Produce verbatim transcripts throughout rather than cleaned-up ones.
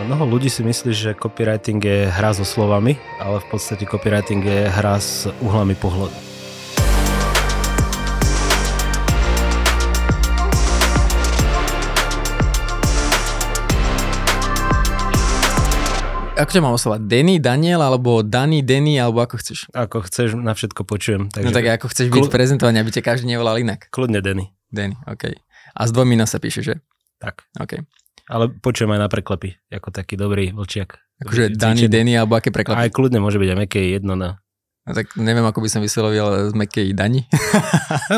Mnoho ľudí si myslí, že copywriting je hra so slovami, ale v podstate copywriting je hra s uhlami pohľadu. Ako ťa mám oslovať? Denny Daniel alebo Danny Denny alebo ako chceš? Ako chceš, na všetko počujem. Takže... No tak ako chceš byť Klu... prezentovaný, aby ťa každý nevolal inak. Kľudne Denny. Denny, okej. Okay. A s dvojmína sa píše, že? Tak. Okej. Okay. Ale počujem aj na preklepy, ako taký dobrý vlčiak. Akože Danny, Denny, alebo aké preklepy? Aj kľudne môže byť, aj meké jedno na... No tak neviem, ako by som vyslovoval z mekej Dani.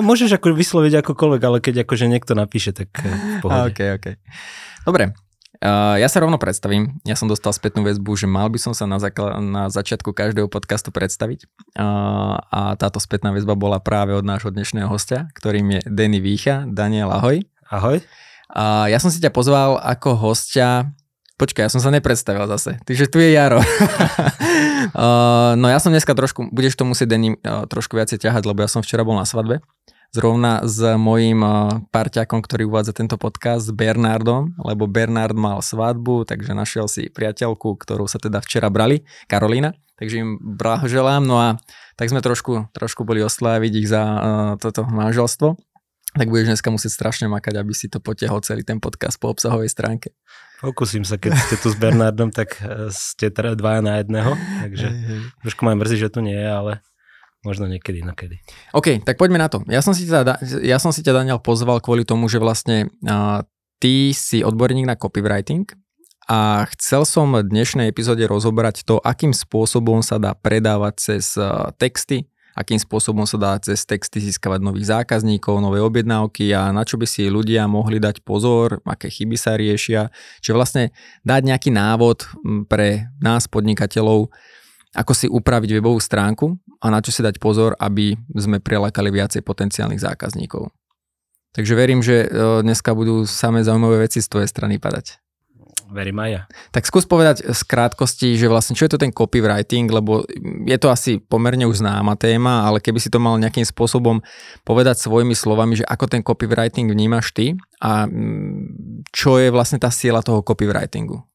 Môžeš ako vysloviť akokoľvek, ale keď akože niekto napíše, tak v pohode. Okej, okay, okej. Okay. Dobre, uh, ja sa rovno predstavím. Ja som dostal spätnú väzbu, že mal by som sa na, zakl- na začiatku každého podcastu predstaviť. Uh, a táto spätná väzba bola práve od nášho dnešného hostia, ktorým je Deni Vícha. Daniel, ahoj. Ahoj. A ja som si ťa pozval ako hostia... Počkaj, ja som sa nepredstavil zase. Takže tu je Jaro. No ja som dneska trošku... Budeš to musieť Denny trošku viacej ťahať, lebo ja som včera bol na svadbe. Zrovna s mojím parťákom, ktorý uvádza tento podcast, s Bernardom, lebo Bernard mal svadbu, takže našiel si priateľku, ktorú sa teda včera brali, Karolina. Takže im blahoželám. No a tak sme trošku, trošku boli osláviť ich za toto manželstvo. Tak budeš dneska musieť strašne makať, aby si to potiahol celý ten podcast po obsahovej stránke. Pokúsim sa, keď ste tu s Bernardom, tak ste teda dvaja na jedného, takže trošku ma mrzí, že tu nie je, ale možno niekedy, nakedy. OK, tak poďme na to. Ja som si ťa, ja som si ťa Daniel pozval kvôli tomu, že vlastne uh, ty si odborník na copywriting a chcel som v dnešnej epizóde rozobrať to, akým spôsobom sa dá predávať cez uh, texty, akým spôsobom sa dá cez texty získavať nových zákazníkov, nové objednávky a na čo by si ľudia mohli dať pozor, aké chyby sa riešia. Čiže vlastne dať nejaký návod pre nás, podnikateľov, ako si upraviť webovú stránku a na čo si dať pozor, aby sme prilákali viacej potenciálnych zákazníkov. Takže verím, že dneska budú samé zaujímavé veci z tvojej strany padať. Verím aj ja. Tak skús povedať z krátkosti, že vlastne čo je to ten copywriting, lebo je to asi pomerne už známa téma, ale keby si to mal nejakým spôsobom povedať svojimi slovami, že ako ten copywriting vnímaš ty a čo je vlastne tá sila toho copywritingu?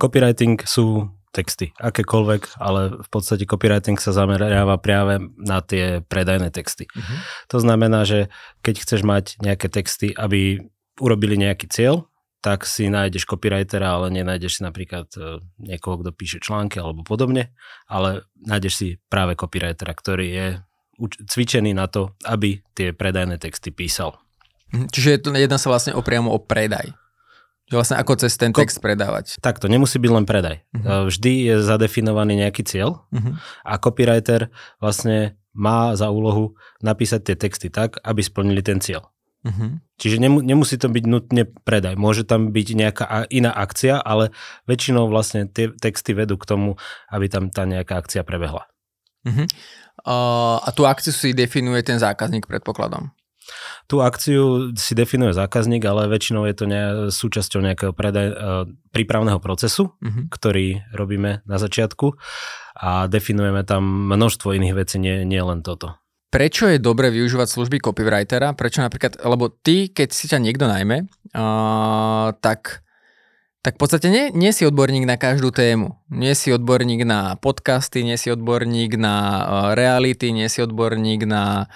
Copywriting sú texty, akékoľvek, ale v podstate copywriting sa zameriava práve na tie predajné texty. Uh-huh. To znamená, že keď chceš mať nejaké texty, aby urobili nejaký cieľ, tak si nájdeš copywritera, ale nenájdeš si napríklad niekoho, kto píše články alebo podobne, ale nájdeš si práve copywritera, ktorý je cvičený na to, aby tie predajné texty písal. Čiže jedná sa vlastne o priamo o predaj. Že vlastne ako cez ten text predávať. Takto, nemusí byť len predaj. Uh-huh. Vždy je zadefinovaný nejaký cieľ uh-huh. a copywriter vlastne má za úlohu napísať tie texty tak, aby splnili ten cieľ. Uh-huh. Čiže nemusí to byť nutne predaj. Môže tam byť nejaká iná akcia, ale väčšinou vlastne tie texty vedú k tomu, aby tam tá nejaká akcia prebehla. Uh-huh. Uh, a tú akciu si definuje ten zákazník, predpokladám? Tú akciu si definuje zákazník, ale väčšinou je to ne, súčasťou nejakého predaj, uh, prípravného procesu, uh-huh. ktorý robíme na začiatku a definujeme tam množstvo iných vecí, nie, nie len toto. Prečo je dobre využívať služby copywritera? Prečo napríklad, lebo ty, keď si ťa niekto najme, uh, tak, tak v podstate nie, nie si odborník na každú tému. Nie si odborník na podcasty, nie si odborník na uh, reality, nie si odborník na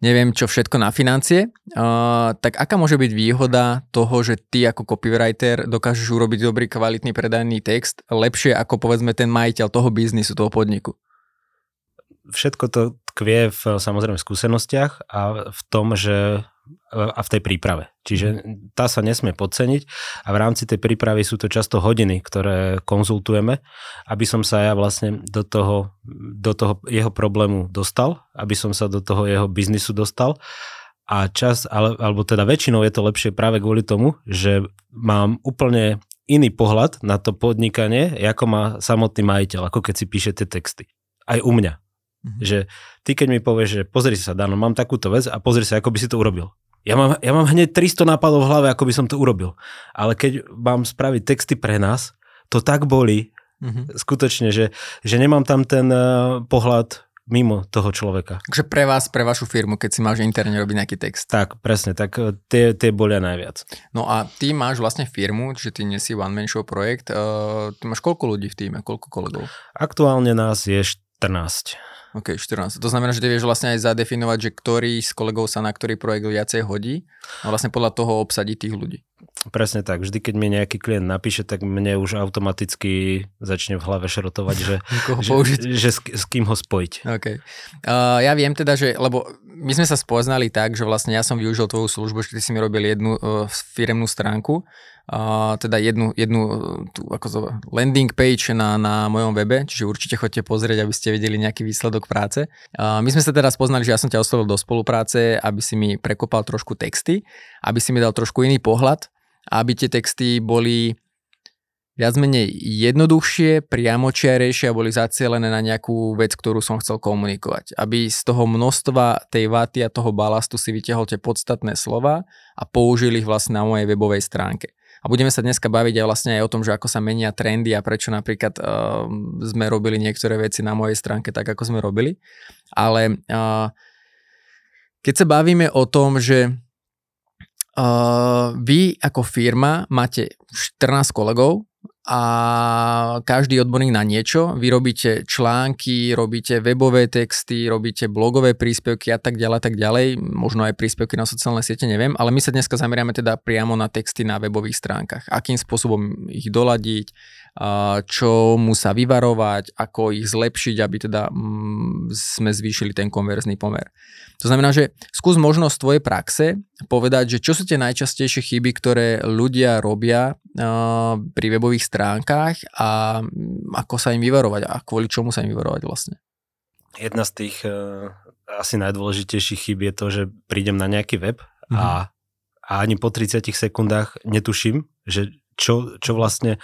neviem čo všetko na financie. Uh, tak aká môže byť výhoda toho, že ty ako copywriter dokážeš urobiť dobrý kvalitný predajný text lepšie ako povedzme ten majiteľ toho biznisu, toho podniku? Všetko to kvie v samozrejme skúsenostiach a v tom, že a v tej príprave. Čiže tá sa nesmie podceniť a v rámci tej prípravy sú to často hodiny, ktoré konzultujeme, aby som sa ja vlastne do toho, do toho jeho problému dostal, aby som sa do toho jeho biznisu dostal a čas, ale, alebo teda väčšinou je to lepšie práve kvôli tomu, že mám úplne iný pohľad na to podnikanie, ako má samotný majiteľ, ako keď si píše tie texty. Aj u mňa. Mm-hmm. Že ty keď mi povieš, že pozri sa, Dano, mám takúto vec a pozri sa, ako by si to urobil. Ja mám, ja mám hneď tristo nápadov v hlave, ako by som to urobil. Ale keď mám spraviť texty pre nás, to tak bolí, mm-hmm. skutočne, že, že nemám tam ten uh, pohľad mimo toho človeka. Takže pre vás, pre vašu firmu, keď si máš interne robiť nejaký text. Tak, presne, tak tie, tie bolia najviac. No a ty máš vlastne firmu, čiže ty nie si one man show projekt. Uh, ty máš koľko ľudí v týme, koľko kolegov? Aktuálne nás je štrnásť. OK, štrnásť. To znamená, že ty vieš vlastne aj zadefinovať, že ktorý z kolegov sa na ktorý projekt viacej hodí a vlastne podľa toho obsadí tých ľudí. Presne tak. Vždy, keď mi nejaký klient napíše, tak mne už automaticky začne v hlave šrotovať, že, že, že s, s kým ho spojiť. Okay. Uh, ja viem teda, že, lebo my sme sa spoznali tak, že vlastne ja som využil tvoju službu, že ty si mi robil jednu uh, firemnú stránku, uh, teda jednu, jednu tú, ako to, landing page na, na mojom webe, čiže určite chodte pozrieť, aby ste vedeli nejaký výsledok práce. Uh, my sme sa teda spoznali, že ja som ťa oslovil do spolupráce, aby si mi prekopal trošku texty, aby si mi dal trošku iný pohľad, aby tie texty boli viac menej jednoduchšie, priamočiarejšie a boli zacielené na nejakú vec, ktorú som chcel komunikovať. Aby z toho množstva tej váty a toho balastu si vytiahol tie podstatné slova a použil ich vlastne na mojej webovej stránke. A budeme sa dneska baviť aj vlastne aj o tom, že ako sa menia trendy a prečo napríklad uh, sme robili niektoré veci na mojej stránke tak, ako sme robili. Ale uh, keď sa bavíme o tom, že Uh, vy ako firma máte štrnásť kolegov a každý odborník na niečo. Vy robíte články, robíte webové texty, robíte blogové príspevky a tak ďalej, tak ďalej. Možno aj príspevky na sociálne siete, neviem. Ale my sa dneska zameriame teda priamo na texty na webových stránkach. Akým spôsobom ich doladiť, uh, čomu sa vyvarovať, ako ich zlepšiť, aby teda mm, sme zvýšili ten konverzný pomer. To znamená, že skús možnosť tvojej praxe povedať, že čo sú tie najčastejšie chyby, ktoré ľudia robia uh, pri webových stránkach a ako sa im vyvarovať a kvôli čomu sa im vyvarovať vlastne. Jedna z tých uh, asi najdôležitejších chýb je to, že prídem na nejaký web mm-hmm. a, a ani po tridsiatich sekundách netuším, že čo, čo vlastne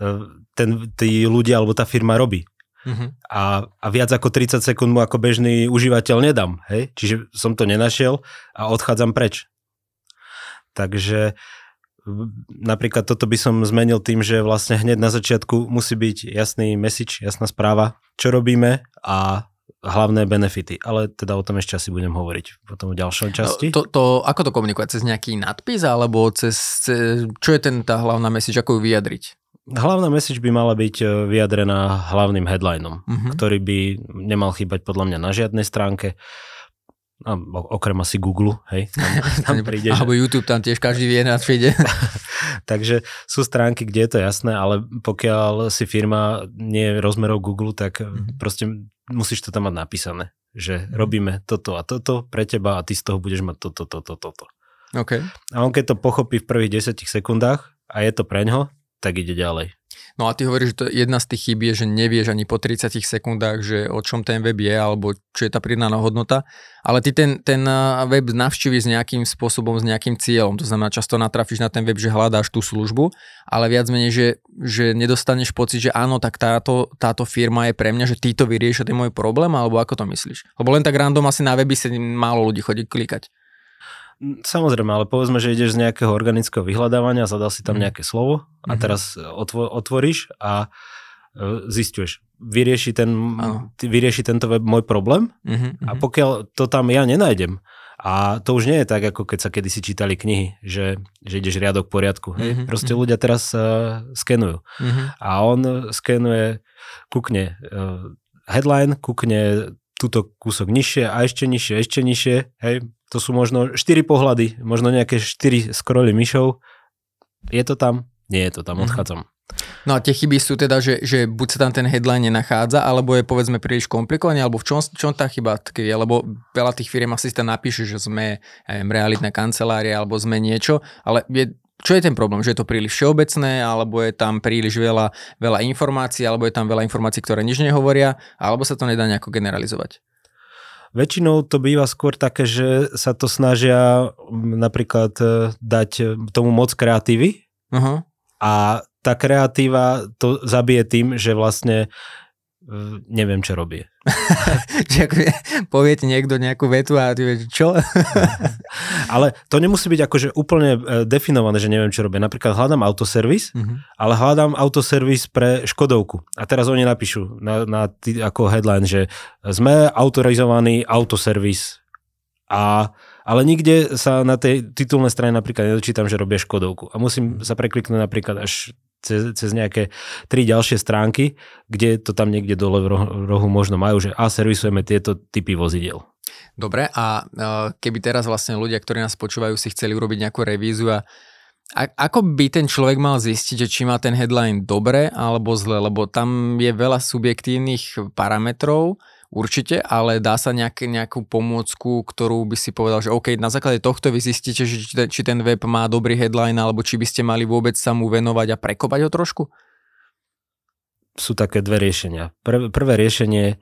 uh, ten, tí ľudia alebo tá firma robí. Uh-huh. A, a viac ako tridsať sekúnd mu ako bežný užívateľ nedám. Hej? Čiže som to nenašiel a odchádzam preč. Takže napríklad toto by som zmenil tým, že vlastne hneď na začiatku musí byť jasný message, jasná správa, čo robíme a hlavné benefity. Ale teda o tom ešte asi budem hovoriť potom v ďalšom časti. To, to, ako to komunikovať? Cez nejaký nadpis alebo cez, cez čo je ten, tá hlavná message, ako ju vyjadriť? Hlavná message by mala byť vyjadrená hlavným headlinom, uh-huh. ktorý by nemal chýbať podľa mňa na žiadnej stránke. A okrem asi Google, hej. Tam, tam príde, alebo že YouTube, tam tiež každý vie na čo ide. Takže sú stránky, kde je to jasné, ale pokiaľ si firma nie je rozmerov Google, tak uh-huh. proste musíš to tam mať napísané, že uh-huh. robíme toto a toto pre teba a ty z toho budeš mať toto, toto, toto. Okay. A on keď to pochopí v prvých desiatich sekundách a je to preňho, tak ide ďalej. No a ty hovoríš, že to jedna z tých chýb je, že nevieš ani po tridsiatich sekundách, že o čom ten web je, alebo čo je tá pridaná hodnota, ale ty ten, ten web navštíviš s nejakým spôsobom, s nejakým cieľom, to znamená, často natrafíš na ten web, že hľadáš tú službu, ale viac menej, že, že nedostaneš pocit, že áno, tak táto, táto firma je pre mňa, že títo vyriešia ten môj problém, alebo ako to myslíš? Lebo len tak random asi na weby sa málo ľudí chodí klikať. Samozrejme, ale povedzme, že ideš z nejakého organického vyhľadávania, zadal si tam nejaké slovo a teraz otvo- otvoríš a zisťuješ, vyrieši, ten, vyrieši tento web môj problém uh-huh, uh-huh. a pokiaľ to tam ja nenájdem, a to už nie je tak, ako keď sa kedysi čítali knihy, že, že ideš riadok po riadku. Uh-huh, proste uh-huh. ľudia teraz uh, skenujú uh-huh. a on skenuje, kúkne uh, headline, kúkne túto kúsok nižšie a ešte nižšie, ešte nižšie, hej. To sú možno štyri pohľady, možno nejaké štyri scrolly myšov. Je to tam? Nie je to tam, odchádzam. No a tie chyby sú teda, že, že buď sa tam ten headline nenachádza, alebo je povedzme príliš komplikovaný, alebo v čom, čom tá chyba tkvie, lebo veľa tých firiem asi tam napíše, že sme neviem, realitná kancelária, alebo sme niečo, ale je, čo je ten problém? Že je to príliš všeobecné, alebo je tam príliš veľa, veľa informácií, alebo je tam veľa informácií, ktoré nič nehovoria, alebo sa to nedá nejako generalizovať? Väčšinou to býva skôr také, že sa to snažia napríklad dať tomu moc kreatívy uh-huh. a tá kreatíva to zabije tým, že vlastne neviem, čo robí. Povie ti niekto nejakú vetu a ty vieš, čo? Ale to nemusí byť akože úplne definované, že neviem, čo robí. Napríklad hľadám autoservis, uh-huh. ale hľadám autoservis pre Škodovku. A teraz oni napíšu na, na tý, ako headline, že sme autorizovaný autoservis. A, ale nikde sa na tej titulnej strane napríklad nedočítam, že robia Škodovku. A musím sa prekliknúť napríklad až cez, cez nejaké tri ďalšie stránky, kde to tam niekde dole v rohu možno majú, že a servisujeme tieto typy vozidiel. Dobre, a keby teraz vlastne ľudia, ktorí nás počúvajú, si chceli urobiť nejakú revíziu a, a ako by ten človek mal zistiť, že či má ten headline dobre alebo zle, lebo tam je veľa subjektívnych parametrov, určite, ale dá sa nejak, nejakú pomôcku, ktorú by si povedal, že OK, na základe tohto vy zistíte, že či ten web má dobrý headline, alebo či by ste mali vôbec sa mu venovať a prekopať ho trošku? Sú také dve riešenia. Prv, prvé riešenie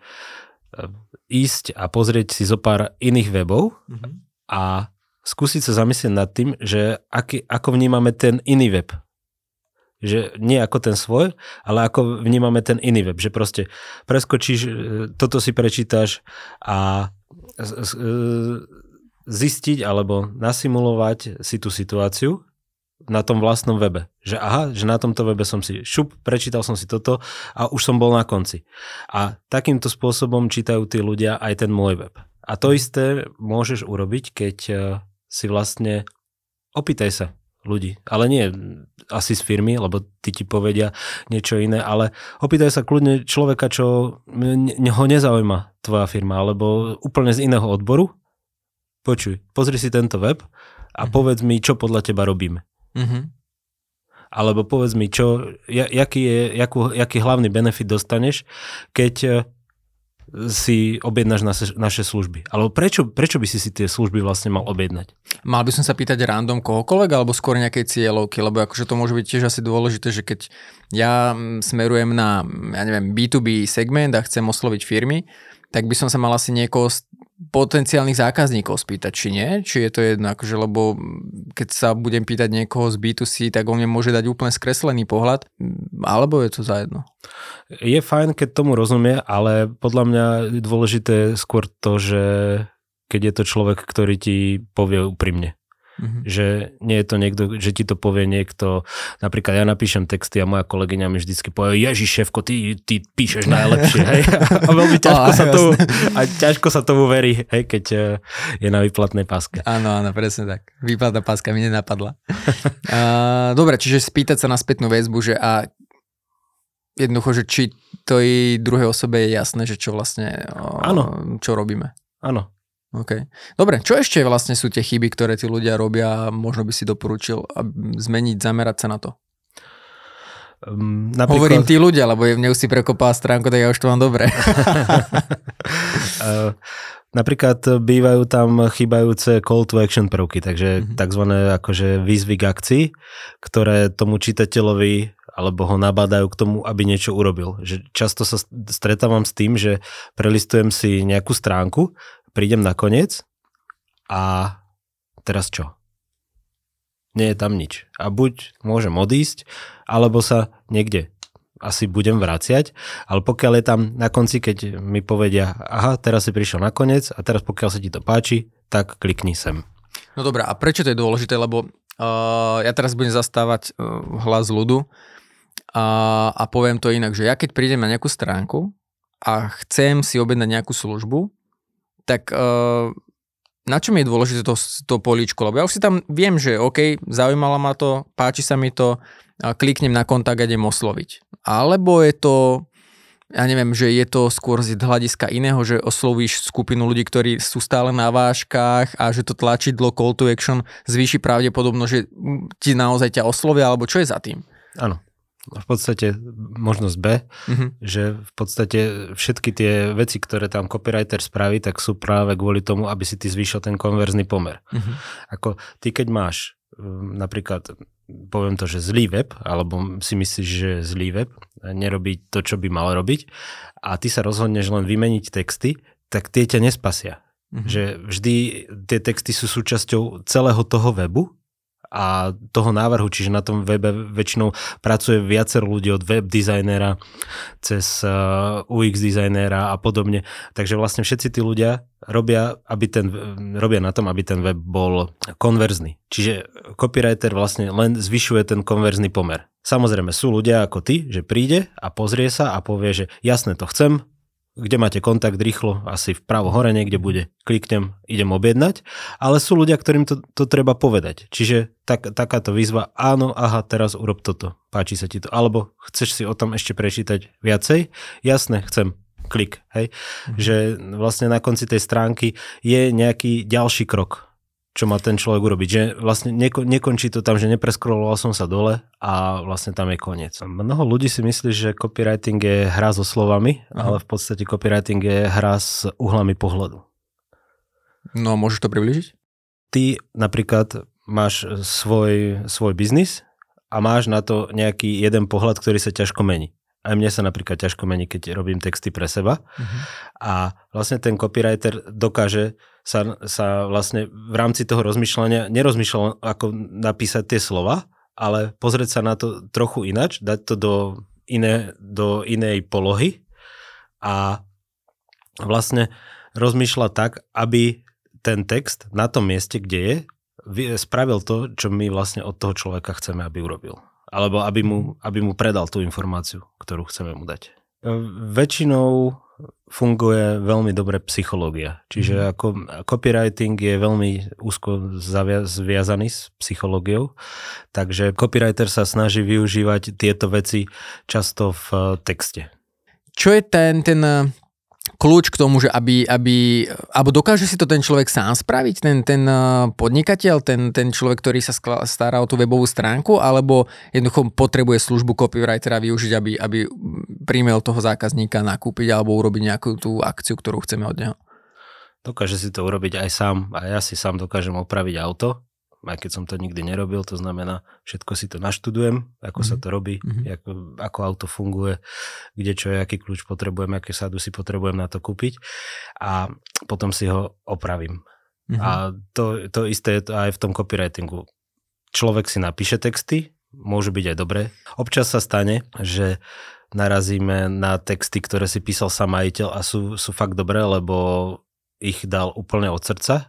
ísť a pozrieť si zo pár iných webov mm-hmm. a skúsiť sa zamyslieť nad tým, že aký, ako vnímame ten iný web. Že nie ako ten svoj, ale ako vnímame ten iný web, že proste preskočíš, toto si prečítaš a zistiť alebo nasimulovať si tú situáciu na tom vlastnom webe. Že aha, že na tomto webe som si šup, prečítal som si toto a už som bol na konci. A takýmto spôsobom čítajú tí ľudia aj ten môj web. A to isté môžeš urobiť, keď si vlastne opýtaj sa ľudí, ale nie asi z firmy, lebo ty ti povedia niečo iné, ale opýtaj sa kľudne človeka, čo ho nezaujíma tvoja firma, alebo úplne z iného odboru. Počuj, pozri si tento web a uh-huh. povedz mi, čo podľa teba robíme. Uh-huh. Alebo povedz mi, čo, jaký je, jakú, jaký hlavný benefit dostaneš, keď si objednáš naše, naše služby. Ale prečo, prečo by si si tie služby vlastne mal objednať? Mal by som sa pýtať random kohokoľvek, alebo skôr nejakej cieľovky, lebo akože to môže byť tiež asi dôležité, že keď ja smerujem na, ja neviem, bí tú bí segment a chcem osloviť firmy, tak by som sa mal asi niekoho z potenciálnych zákazníkov spýtať, či nie? Či je to jedno, akože, lebo keď sa budem pýtať niekoho z bí tú sí, tak on mne môže dať úplne skreslený pohľad, alebo je to zajedno? Je fajn, keď tomu rozumie, ale podľa mňa je dôležité skôr to, že keď je to človek, ktorý ti povie úprimne. Mm-hmm. Že nie je to niekto, že ti to povie niekto, napríklad ja napíšem texty a moja kolegyňa mi vždycky povie, Ježiš, šéfko, ty, ty píšeš najlepšie, hej? A veľmi ťažko, oh, sa tomu, a ťažko sa tomu verí, hej, keď je na výplatnej páske. Áno, áno, presne tak. Výplatná páska mi nenapadla. uh, Dobre, čiže spýtať sa na spätnú väzbu, že a jednoducho, že či to i druhej osobe je jasné, že čo vlastne, uh, čo robíme. Áno. OK. Dobre, čo ešte vlastne sú tie chyby, ktoré tí ľudia robia, možno by si doporučil zmeniť, zamerať sa na to? Um, napríklad... Hovorím tí ľudia, lebo mne už si prekopala stránku, tak ja už to mám dobre. uh, napríklad bývajú tam chýbajúce call to action prvky, takže mm-hmm. takzvané akože výzvy k akcii, ktoré tomu čitateľovi alebo ho nabádajú k tomu, aby niečo urobil. Že často sa stretávam s tým, že prelistujem si nejakú stránku, prídem na koniec a teraz čo? Nie je tam nič. A buď môžem odísť, alebo sa niekde asi budem vraciať, ale pokiaľ je tam na konci, keď mi povedia, aha, teraz si prišiel na koniec a teraz pokiaľ sa ti to páči, tak klikni sem. No dobrá, a prečo to je dôležité? Lebo uh, ja teraz budem zastávať uh, hlas ľudu a, a poviem to inak, že ja keď prídem na nejakú stránku a chcem si objednať nejakú službu, tak uh, na čom je dôležité to, to políčko? Lebo ja už si tam viem, že OK, zaujímalo ma to, páči sa mi to, kliknem na kontakt a idem osloviť. Alebo je to, ja neviem, že je to skôr z hľadiska iného, že oslovíš skupinu ľudí, ktorí sú stále na vážkach a že to tlačidlo call to action zvýši pravdepodobnosť, že ti naozaj ťa oslovia, alebo čo je za tým? Áno. V podstate možnosť B, mm-hmm. že v podstate všetky tie veci, ktoré tam copywriter spraví, tak sú práve kvôli tomu, aby si ty zvýšil ten konverzný pomer. Mm-hmm. Ako ty, keď máš napríklad, poviem to, že zlý web, alebo si myslíš, že zlý web, nerobí to, čo by mal robiť, a ty sa rozhodneš len vymeniť texty, tak tie ťa nespasia. Mm-hmm. Že vždy tie texty sú súčasťou celého toho webu, a toho návrhu, čiže na tom webe väčšinou pracuje viacero ľudí od web dizajnera cez ú iks dizajnera a podobne. Takže vlastne všetci tí ľudia robia, aby ten, robia na tom, aby ten web bol konverzný. Čiže copywriter vlastne len zvyšuje ten konverzný pomer. Samozrejme sú ľudia ako ty, že príde a pozrie sa a povie, že jasné, to chcem, kde máte kontakt rýchlo, asi vpravo hore niekde bude, kliknem, idem objednať, ale sú ľudia, ktorým to, to treba povedať. Čiže tak, takáto výzva, áno, aha, teraz urob toto, páči sa ti to, alebo chceš si o tom ešte prečítať viacej? Jasné, chcem, klik, hej. Mhm. Že vlastne na konci tej stránky je nejaký ďalší krok, čo má ten človek urobiť, že vlastne neko, nekončí to tam, že nepreskroloval som sa dole a vlastne tam je koniec. Mnoho ľudí si myslí, že copywriting je hra so slovami, Aha. ale v podstate copywriting je hra s uhlami pohľadu. No, môžeš to priblížiť? Ty napríklad máš svoj, svoj biznis a máš na to nejaký jeden pohľad, ktorý sa ťažko mení. Aj mne sa napríklad ťažko mení, keď robím texty pre seba. Uh-huh. A vlastne ten copywriter dokáže sa, sa vlastne v rámci toho rozmýšľania, nerozmýšľa ako napísať tie slova, ale pozrieť sa na to trochu inač, dať to do, iné, do inej polohy a vlastne rozmýšľa tak, aby ten text na tom mieste, kde je, spravil to, čo my vlastne od toho človeka chceme, aby urobil. Alebo aby mu, aby mu predal tú informáciu, ktorú chceme mu dať. Väčšinou funguje veľmi dobre psychológia. Čiže ako copywriting je veľmi úzko zviazaný s psychológiou, takže copywriter sa snaží využívať tieto veci často v texte. Čo je ten, ten kľúč k tomu, že aby, aby, alebo dokáže si to ten človek sám spraviť, ten, ten podnikateľ, ten, ten človek, ktorý sa stará o tú webovú stránku, alebo jednoducho potrebuje službu copywritera využiť, aby, aby príjmel toho zákazníka nakúpiť alebo urobiť nejakú tú akciu, ktorú chceme od neho? Dokáže si to urobiť aj sám, a ja si sám dokážem opraviť auto, aj keď som to nikdy nerobil, to znamená, všetko si to naštudujem, ako mm-hmm. sa to robí, mm-hmm. ako, ako auto funguje, kde čo je, aký kľúč potrebujem, aké sádu si potrebujem na to kúpiť a potom si ho opravím. Mm-hmm. A to, to isté je to aj v tom copywritingu. Človek si napíše texty, môžu byť aj dobré. Občas sa stane, že narazíme na texty, ktoré si písal sám majiteľ a sú, sú fakt dobré, lebo ich dal úplne od srdca.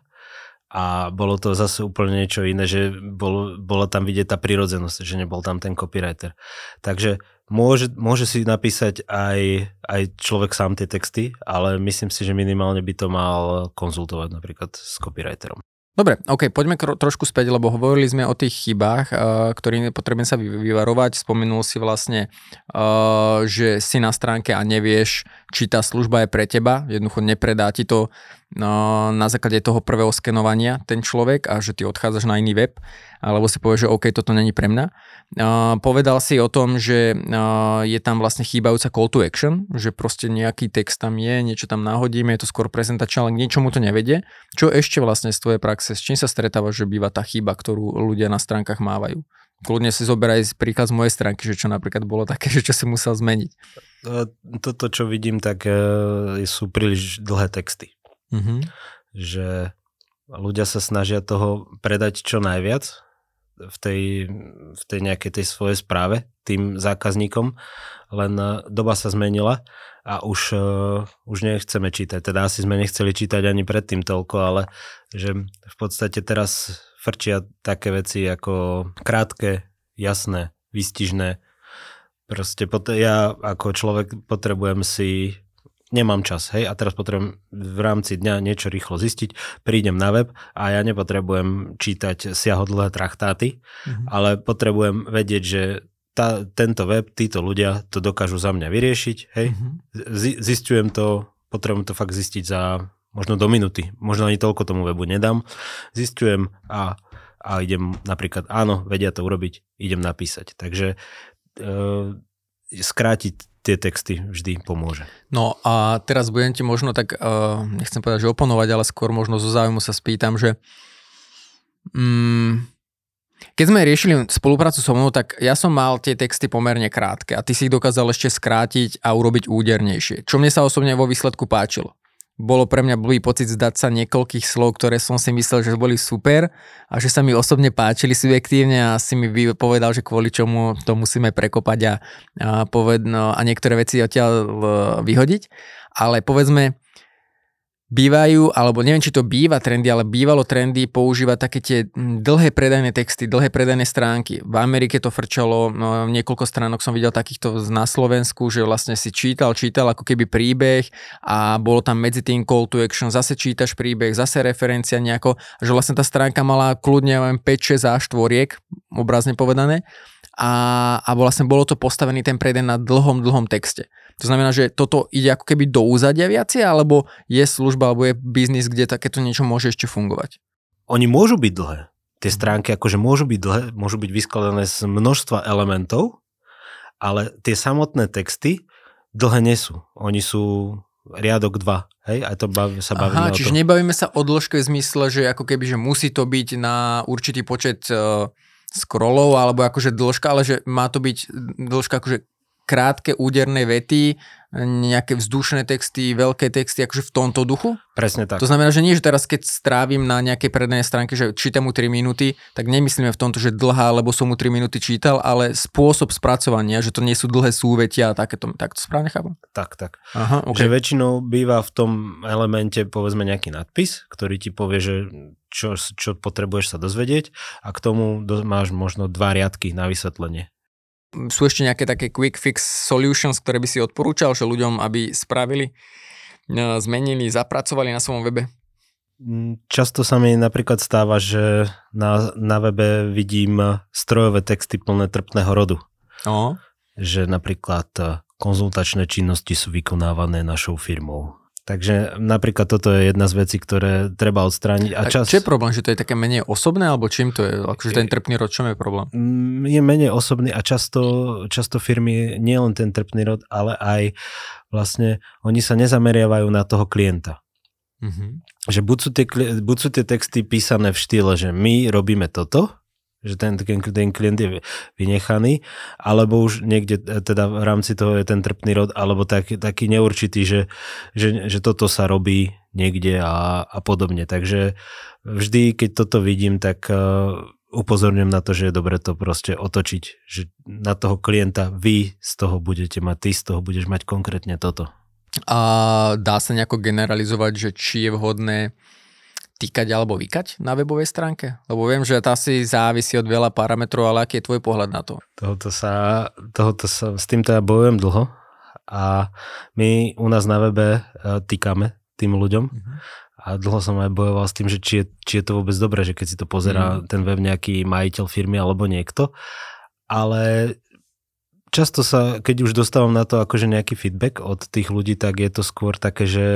A bolo to zase úplne niečo iné, že bol, bola tam vidieť tá prirodzenosť, že nebol tam ten copywriter. Takže môže, môže si napísať aj, aj človek sám tie texty, ale myslím si, že minimálne by to mal konzultovať napríklad s copywriterom. Dobre, ok, poďme kro, trošku späť, lebo hovorili sme o tých chybách, uh, ktorým potrebujem sa vyvarovať. Spomenul si vlastne, uh, že si na stránke a nevieš, či tá služba je pre teba. Jednoducho nepredá ti to uh, na základe toho prvého skenovania ten človek a že ty odchádzaš na iný web, alebo si povieš, že ok, toto není pre mňa. Uh, povedal si o tom, že uh, je tam vlastne chýbajúca call to action, že proste nejaký text tam je, niečo tam náhodíme, je to skôr prezentačné, ale k niečomu to nevedie. Čo ešte vlastne z tvojej praxe? S čím sa stretávaš, že býva tá chyba, ktorú ľudia na stránkach mávajú? Kľudne si zoberaj príklad z mojej stránky, že čo napríklad bolo také, že čo si musel zmeniť. Toto, čo vidím, tak sú príliš dlhé texty. Mm-hmm. Že ľudia sa snažia toho predať čo najviac v tej, v tej nejakej tej svojej správe tým zákazníkom, len doba sa zmenila a už, uh, už nechceme čítať. Teda asi sme nechceli čítať ani predtým toľko, ale že v podstate teraz frčia také veci ako krátke, jasné, výstižné. Proste pot- ja ako človek potrebujem si, nemám čas, hej, a teraz potrebujem v rámci dňa niečo rýchlo zistiť, prídem na web a ja nepotrebujem čítať siahodlhé traktáty, mm-hmm. ale potrebujem vedieť, že tá, tento web, títo ľudia to dokážu za mňa vyriešiť, hej, mm-hmm. Z- zistujem to, potrebujem to fakt zistiť za možno do minúty, možno ani toľko tomu webu nedám, zistujem a, a idem napríklad, áno, vedia to urobiť, idem napísať, takže e, skrátiť tie texty vždy pomôže. No a teraz budem ti možno tak, uh, nechcem povedať, že oponovať, ale skôr možno zo záujmu sa spýtam, že um, keď sme riešili spoluprácu so mnou, tak ja som mal tie texty pomerne krátke a ty si ich dokázal ešte skrátiť a urobiť údernejšie, čo mne sa osobne vo výsledku páčilo. Bolo pre mňa blbý pocit zdať sa niekoľkých slov, ktoré som si myslel, že boli super a že sa mi osobne páčili subjektívne a si mi povedal, že kvôli čomu to musíme prekopať a, a, poved, no, a niektoré veci odtiaľ vyhodiť. Ale povedzme, bývajú, alebo neviem, či to býva trendy, ale bývalo trendy používať také tie dlhé predajné texty, dlhé predajné stránky. V Amerike to frčalo, no, niekoľko stránok som videl takýchto na Slovensku, že vlastne si čítal, čítal ako keby príbeh a bolo tam medzi tým call to action, zase čítaš príbeh, zase referencia nejako, že vlastne tá stránka mala kľudne päť šesť záštvoriek, obrazne povedané. A, a vlastne bolo to postavený ten predaj na dlhom, dlhom texte. To znamená, že toto ide ako keby do úzadia viacej, alebo je služba, alebo je biznis, kde takéto niečo môže ešte fungovať? Oni môžu byť dlhé. Tie stránky akože môžu byť dlhé, môžu byť vyskladané z množstva elementov, ale tie samotné texty dlhé nie sú. Oni sú riadok dva. Hej, aj to bav- sa bavíme. Aha, čiže nebavíme sa o dĺžke v zmysle, že ako keby, že musí to byť na určitý počet Uh, scrollov, alebo akože dĺžka, ale že má to byť dĺžka akože krátke úderné vety, nejaké vzdušné texty, veľké texty, akože v tomto duchu? Presne tak. To znamená, že nie, že teraz keď strávim na nejakej predajnej stránke, že čítam mu tri minúty, tak nemyslíme v tomto, že dlhá, lebo som mu tri minúty čítal, ale spôsob spracovania, že to nie sú dlhé súvetia a takéto, tak to správne chápam? Tak, tak. Aha, okay. Že väčšinou býva v tom elemente povedzme nejaký nadpis, ktorý ti povie, že čo, čo potrebuješ sa dozvedieť a k tomu máš možno dva riadky na vysvetlenie. Sú ešte nejaké také quick fix solutions, ktoré by si odporúčal, že ľuďom, aby spravili, zmenili, zapracovali na svojom webe? Často sa mi napríklad stáva, že na, na webe vidím strojové texty plné trpného rodu. O. Že napríklad konzultačné činnosti sú vykonávané našou firmou. Takže napríklad toto je jedna z vecí, ktoré treba odstrániť. A čas... Čo je problém, že to je také menej osobné, alebo čím to je? Akože ten trpný rod, čom je problém? Je menej osobný a často, často firmy, nie len ten trpný rod, ale aj vlastne oni sa nezameriavajú na toho klienta. Mm-hmm. Že buď sú, tie, buď sú tie texty písané v štýle, že my robíme toto, že ten, ten klient je vynechaný, alebo už niekde teda v rámci toho je ten trpný rod, alebo tak, taký neurčitý, že, že, že toto sa robí niekde a, a podobne. Takže vždy, keď toto vidím, tak uh, upozorňujem na to, že je dobre to proste otočiť, že na toho klienta vy z toho budete mať, ty z toho budeš mať konkrétne toto. A dá sa nejako generalizovať, že či je vhodné týkať alebo vykať na webovej stránke? Lebo viem, že tá si závisí od veľa parametrov, ale aký je tvoj pohľad na to? Tohoto sa, tohoto sa, s tým teda bojujem dlho a my u nás na webe týkame tým ľuďom uh-huh. a dlho som aj bojoval s tým, že či je, či je to vôbec dobré, že keď si to pozerá uh-huh. ten web nejaký majiteľ firmy alebo niekto, ale často sa, keď už dostávam na to akože nejaký feedback od tých ľudí, tak je to skôr také, že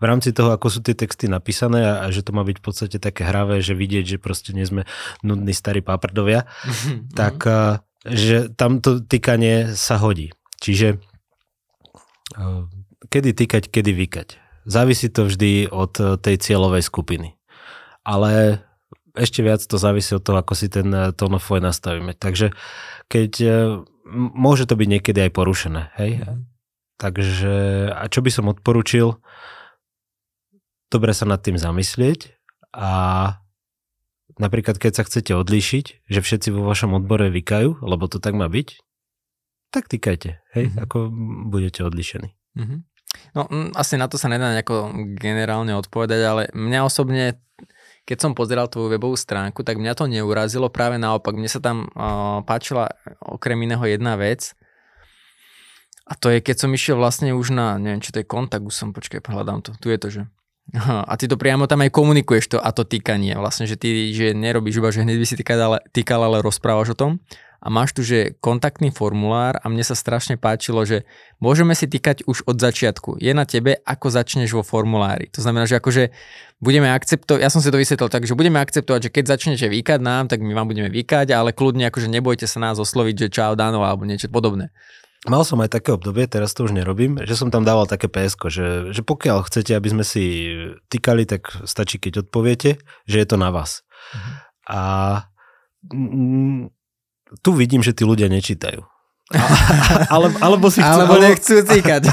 v rámci toho, ako sú tie texty napísané a, a že to má byť v podstate také hravé, že vidieť, že proste nie sme nudní starí páprdovia, mm-hmm. tak a, že tamto týkanie sa hodí. Čiže kedy týkať, kedy vykať. Závisí to vždy od tej cieľovej skupiny. Ale ešte viac to závisí od toho, ako si ten tone of voice nastavíme. Takže keď môže to byť niekedy aj porušené, hej? Mm. Takže, a čo by som odporučil? Dobre sa nad tým zamyslieť a napríklad, keď sa chcete odlíšiť, že všetci vo vašom odbore vykajú, lebo to tak má byť, tak týkajte, hej? Mm-hmm. Ako budete odlíšení. Mm-hmm. No, asi na to sa nedá nejako generálne odpovedať, ale mňa osobne, keď som pozeral tvoju webovú stránku, tak mňa to neurazilo, práve naopak. Mne sa tam uh, páčila okrem iného jedna vec a to je, keď som išiel vlastne už na, neviem, či to je kontakt, už som, počkaj, hľadám to, tu je to, že a ty to priamo tam aj komunikuješ to a to týkanie, vlastne, že ty že nerobíš iba, že hneď by si týkal, ale, týkal, ale rozprávaš o tom a máš tu, že kontaktný formulár a mne sa strašne páčilo, že môžeme si týkať už od začiatku, je na tebe, ako začneš vo formulári, to znamená, že akože budeme akceptovať, ja som si to vysvetlil tak, že budeme akceptovať, že keď začnete vykať nám, tak my vám budeme vykať, ale kľudne akože nebojte sa nás osloviť, že čau Dano alebo niečo podobné. Mal som aj také obdobie, teraz to už nerobím, že som tam dával také pé esko, že, že pokiaľ chcete, aby sme si týkali, tak stačí, keď odpoviete, že je to na vás. Mhm. A m, tu vidím, že tí ľudia nečítajú. Ale, alebo si chcú... Alebo nechcú cíkať.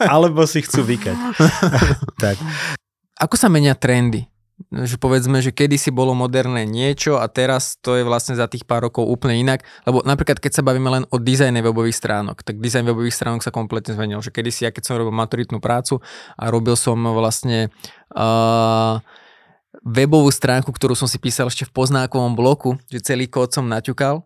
Alebo si chcú vykať. Tak. Ako sa menia trendy? Že povedzme, že kedysi bolo moderné niečo a teraz to je vlastne za tých pár rokov úplne inak, lebo napríklad keď sa bavíme len o dizajne webových stránok, tak dizajn webových stránok sa kompletne zmenil, že kedysi ja keď som robil maturitnú prácu a robil som vlastne uh, webovú stránku, ktorú som si písal ešte v poznákovom bloku, že celý kód som naťukal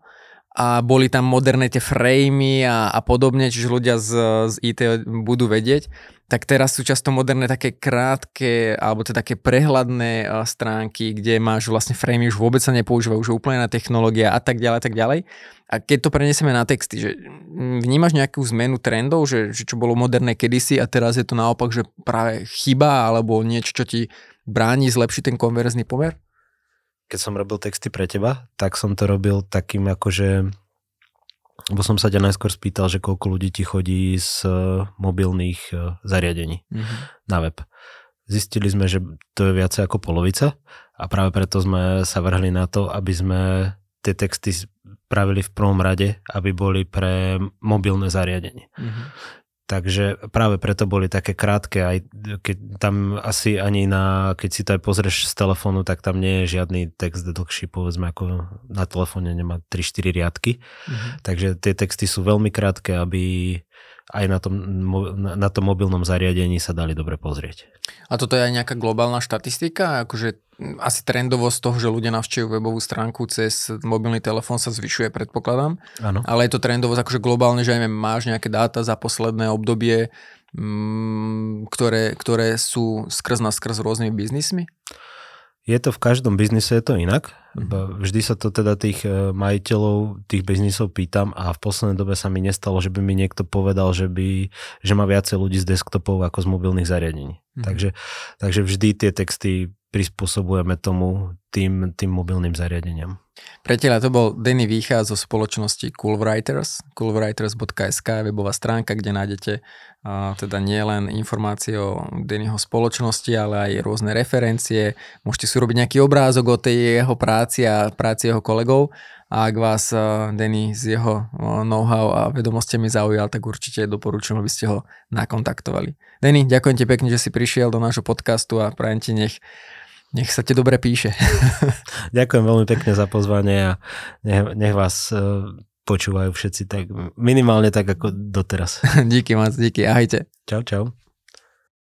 a boli tam moderné tie framey a, a podobne, čiže ľudia z, z í té budú vedieť. Tak teraz sú často moderné také krátke alebo teda také prehľadné stránky, kde máš vlastne framey, už vôbec sa nepoužívajú, už je úplne na technológia a tak ďalej, tak ďalej. A keď to prenesieme na texty, že vnímaš nejakú zmenu trendov, že, že čo bolo moderné kedysi a teraz je to naopak, že práve chyba alebo niečo, čo ti bráni zlepšiť ten konverzný pomer? Keď som robil texty pre teba, tak som to robil takým akože... Lebo som sa ťa najskôr spýtal, že koľko ľudí ti chodí z mobilných zariadení mm-hmm. na web. Zistili sme, že to je viacej ako polovica a práve preto sme sa vrhli na to, aby sme tie texty spravili v prvom rade, aby boli pre mobilné zariadenie. Mm-hmm. Takže práve preto boli také krátke, aj keď tam asi ani na, keď si to aj pozrieš z telefónu, tak tam nie je žiadny text dlhší, povedzme ako na telefóne nemá tri štyri riadky. Mm-hmm. Takže tie texty sú veľmi krátke, aby aj na tom, na tom mobilnom zariadení sa dali dobre pozrieť. A toto je aj nejaká globálna štatistika? Akože asi trendovosť toho, že ľudia navštevujú webovú stránku cez mobilný telefón sa zvyšuje, predpokladám. Áno. Ale je to trendovosť akože globálne, že aj máš nejaké dáta za posledné obdobie, m, ktoré, ktoré sú skrz na skrz rôznymi biznismi? Je to v každom biznise je to inak. Vždy sa to teda tých majiteľov tých biznisov pýtam a v poslednej dobe sa mi nestalo, že by mi niekto povedal, že, by, že má viacej ľudí z desktopov ako z mobilných zariadení. Mm. Takže, takže vždy tie texty prispôsobujeme tomu tým, tým mobilným zariadeniam. Priateľa, to bol Deni Vícha zo spoločnosti CoolWriters, coolwriters bodka es ká je webová stránka, kde nájdete uh, teda nielen informácie o Deniho spoločnosti, ale aj rôzne referencie. Môžete si urobiť nejaký obrázok o tej jeho práci a práci jeho kolegov. A ak vás uh, Deni z jeho uh, know-how a vedomostiami zaujal, tak určite doporučujem, aby ste ho nakontaktovali. Deni, ďakujem ti pekne, že si prišiel do nášho podcastu a prajem ti nech Nech sa ti dobre píše. Ďakujem veľmi pekne za pozvanie a nech, nech vás uh, počúvajú všetci tak minimálne tak ako doteraz. Díky moc, díky. Ahojte. Čau, čau.